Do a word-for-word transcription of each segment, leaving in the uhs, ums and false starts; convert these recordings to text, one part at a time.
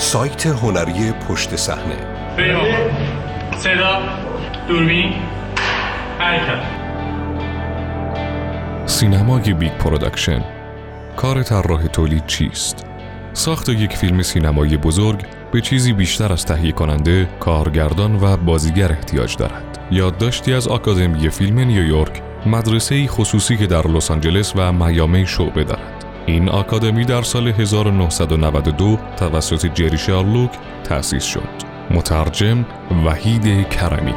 سایت هنری پشت صحنه. بریم. صدا، دوربین، حرکت. سینمای بیگ پروداکشن. کار طراح تولید چیست؟ ساخت یک فیلم سینمایی بزرگ به چیزی بیشتر از تهیه کننده، کارگردان و بازیگر احتیاج دارد. یادداشتی از آکادمی فیلم نیویورک، مدرسه خصوصی که در لس آنجلس و میامی شعبه دارد. این آکادمی در سال هزار و نهصد و نود و دو توسط جری شارلوک تأسیس شد. مترجم وحید کرمی.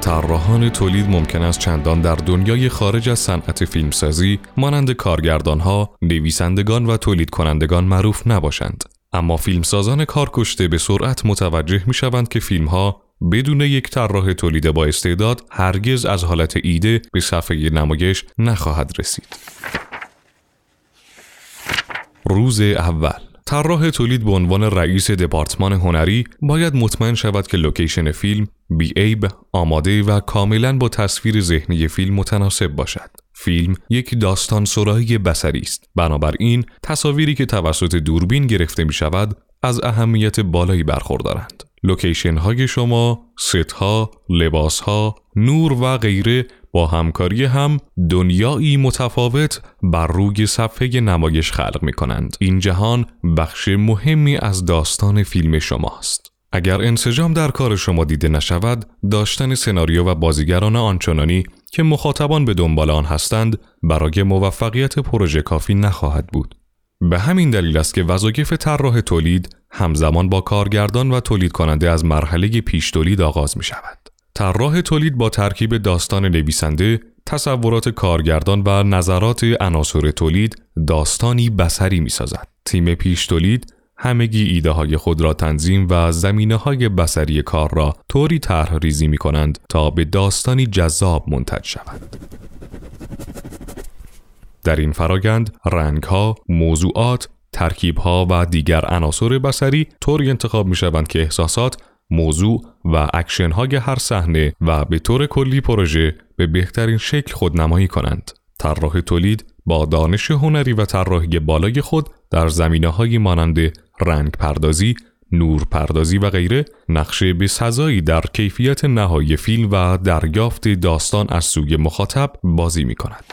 طراحان تولید ممکن است چندان در دنیای خارج از صنعت فیلمسازی مانند کارگردانها، نویسندگان و تولید کنندگان معروف نباشند، اما فیلمسازان کارکشته به سرعت متوجه می‌شوند که فیلم‌ها بدون یک طراح تولید با استعداد هرگز از حالت ایده به صفحه نمایش نخواهد رسید. روز اول طراح تولید به عنوان رئیس دپارتمان هنری باید مطمئن شود که لوکیشن فیلم بی‌عیب، آماده و کاملاً با تصویر ذهنی فیلم متناسب باشد. فیلم یک داستان سرایی بصری است. بنابراین تصاویری که توسط دوربین گرفته می شود از اهمیت بالایی برخوردارند. لوکیشن های شما، ست ها، لباس ها، نور و غیره با همکاری هم دنیایی متفاوت بر روی صفحه نمایش خلق می کنند. این جهان بخش مهمی از داستان فیلم شماست. اگر انسجام در کار شما دیده نشود، داشتن سناریو و بازیگران آنچنانی که مخاطبان به دنبال آن هستند برای موفقیت پروژه کافی نخواهد بود. به همین دلیل است که وظایف طراح تولید همزمان با کارگردان و تولید کننده از مرحله پیش تولید آغاز می شود. طراح تولید با ترکیب داستان نویسنده، تصورات کارگردان و نظرات عناصر تولید داستانی بصری می سازد. تیم پیش تولید همگی ایده های خود را تنظیم و زمینه های بصری کار را طوری طرح ریزی می کنند تا به داستانی جذاب منتج شود. در این فرایند رنگ ها، موضوعات، ترکیب ها و دیگر عناصر بصری طوری انتخاب می شوند که احساسات، موضوع و اکشن های هر صحنه و به طور کلی پروژه به بهترین شکل خودنمایی کنند. طراح تولید با دانش هنری و طراحی بالای خود در زمینه‌های مانند رنگ پردازی، نور پردازی و غیره نقشه بسزایی در کیفیت نهایی فیلم و دریافت داستان از سوی مخاطب بازی می کند.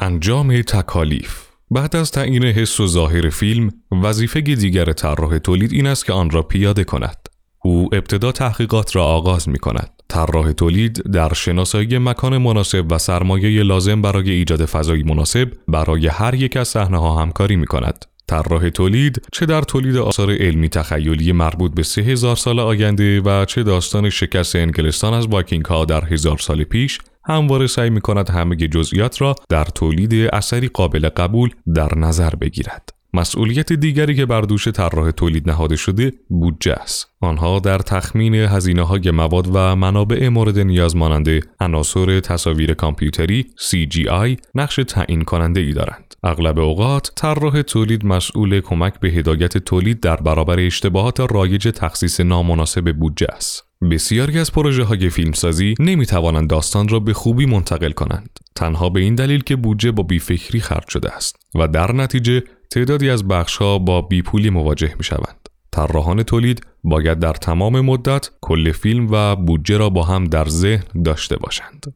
انجام تکالیف. بعد از تعیین حس و ظاهر فیلم، وظیفه دیگر طراح تولید این است که آن را پیاده کند. او ابتدا تحقیقات را آغاز می کند. طراح تولید در شناسایی مکان مناسب و سرمایه لازم برای ایجاد فضایی مناسب برای هر یک از صحنه‌ها همکاری می کند. طراح تولید چه در تولید آثار علمی تخیلی مربوط به سه هزار سال آینده و چه داستان شکست انگلستان از وایکینگ‌ها در هزار سال پیش، همواره سعی می کند همه جزئیات را در تولید اثری قابل قبول در نظر بگیرد. مسئولیت دیگری که بر دوش طراح تولید نهاده شده بودجه است. آنها در تخمین هزینه‌های مواد و منابع مورد نیاز مانند عناصر تصاویر کامپیوتری سی جی آی نقش تعیین کننده ای دارند. اغلب اوقات طراح تولید مسئول کمک به هدایت تولید در برابر اشتباهات رایج تخصیص نامناسب بودجه است. بسیاری از پروژه‌های فیلمسازی نمی‌توانند داستان را به خوبی منتقل کنند، تنها به این دلیل که بودجه با بی‌فکری خرج شده است و در نتیجه تعدادی از بخش‌ها با بی‌پولی مواجه می‌شوند. طراحان تولید باید در تمام مدت کل فیلم و بودجه را با هم در ذهن داشته باشند.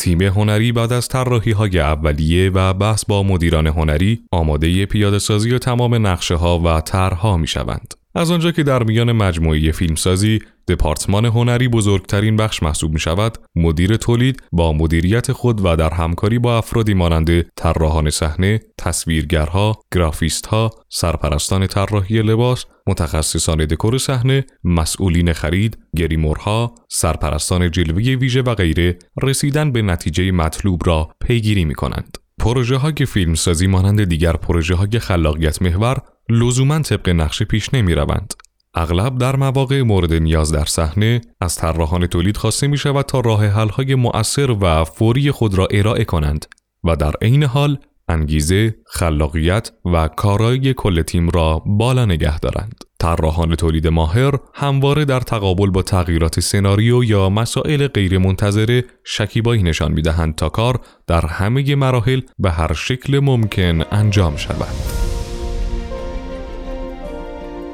تیم هنری بعد از طراحی‌های اولیه و بحث با مدیران هنری، آماده پیاده‌سازی تمام نقشه‌ها و طرح‌ها می‌شوند. از آنجا که در میان مجموعه فیلمسازی، دپارتمان هنری بزرگترین بخش محسوب می شود، مدیر تولید با مدیریت خود و در همکاری با افرادی مانند طراحان صحنه، تصویرگرها، گرافیستها، سرپرستان طراحی لباس، متخصصان دکور صحنه، مسئولین خرید، گریمورها، سرپرستان جلوه ویژه و غیره رسیدن به نتیجه مطلوب را پیگیری می کنند. پروژه های فیلمسازی مانند دیگر پروژه های خلاقیت محور لزوماً طبق نقشه پیش نمی روند. اغلب در مواقع مورد نیاز در صحنه از طراحان تولید خواسته می شود تا راه حل های مؤثر و فوری خود را ارائه کنند و در عین حال انگیزه، خلاقیت و کارایی کل تیم را بالا نگه دارند. طراحان تولید ماهر همواره در تقابل با تغییرات سناریو یا مسائل غیرمنتظره شکیبایی نشان می‌دهند تا کار در همه مراحل به هر شکل ممکن انجام شود.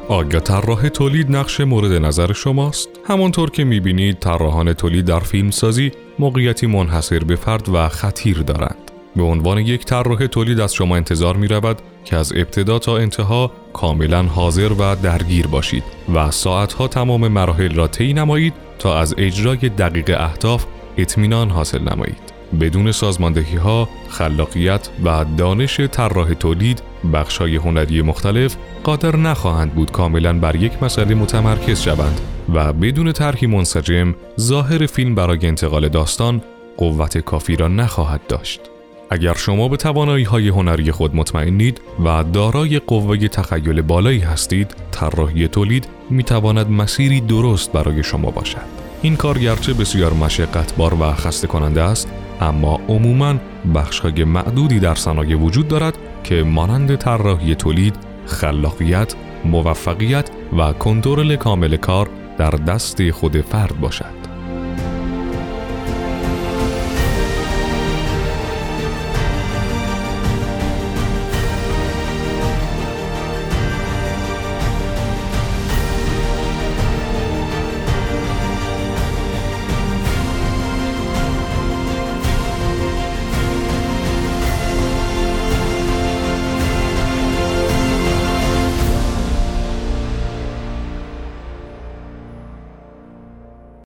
آیا طراح تولید نقش مورد نظر شماست؟ همانطور که می‌بینید طراحان تولید در فیلمسازی موقعیتی منحصر به فرد و خطیر دارند. به عنوان یک طراح تولید از شما انتظار می‌رود که از ابتدا تا انتها کاملاً حاضر و درگیر باشید و ساعت‌ها تمام مراحل را طی نمایید تا از اجرای دقیق اهداف اطمینان حاصل نمایید. بدون سازماندهی‌ها، خلاقیت و دانش طراح تولید، بخش‌های هنری مختلف قادر نخواهند بود کاملاً بر یک مسئله متمرکز شوند و بدون طرحی منسجم، ظاهر فیلم برای انتقال داستان قوت کافی را نخواهد داشت. اگر شما به توانایی‌های هنری خود مطمئنید و دارای قوه تخیل بالایی هستید، طراحی تولید می‌تواند مسیری درست برای شما باشد. این کار گرچه بسیار مشقت‌بار و خسته کننده است، اما عموماً بخش‌های معدودی در صنایع وجود دارد که مانند طراحی تولید، خلاقیت، موفقیت و کنترل کامل کار در دست خود فرد باشد.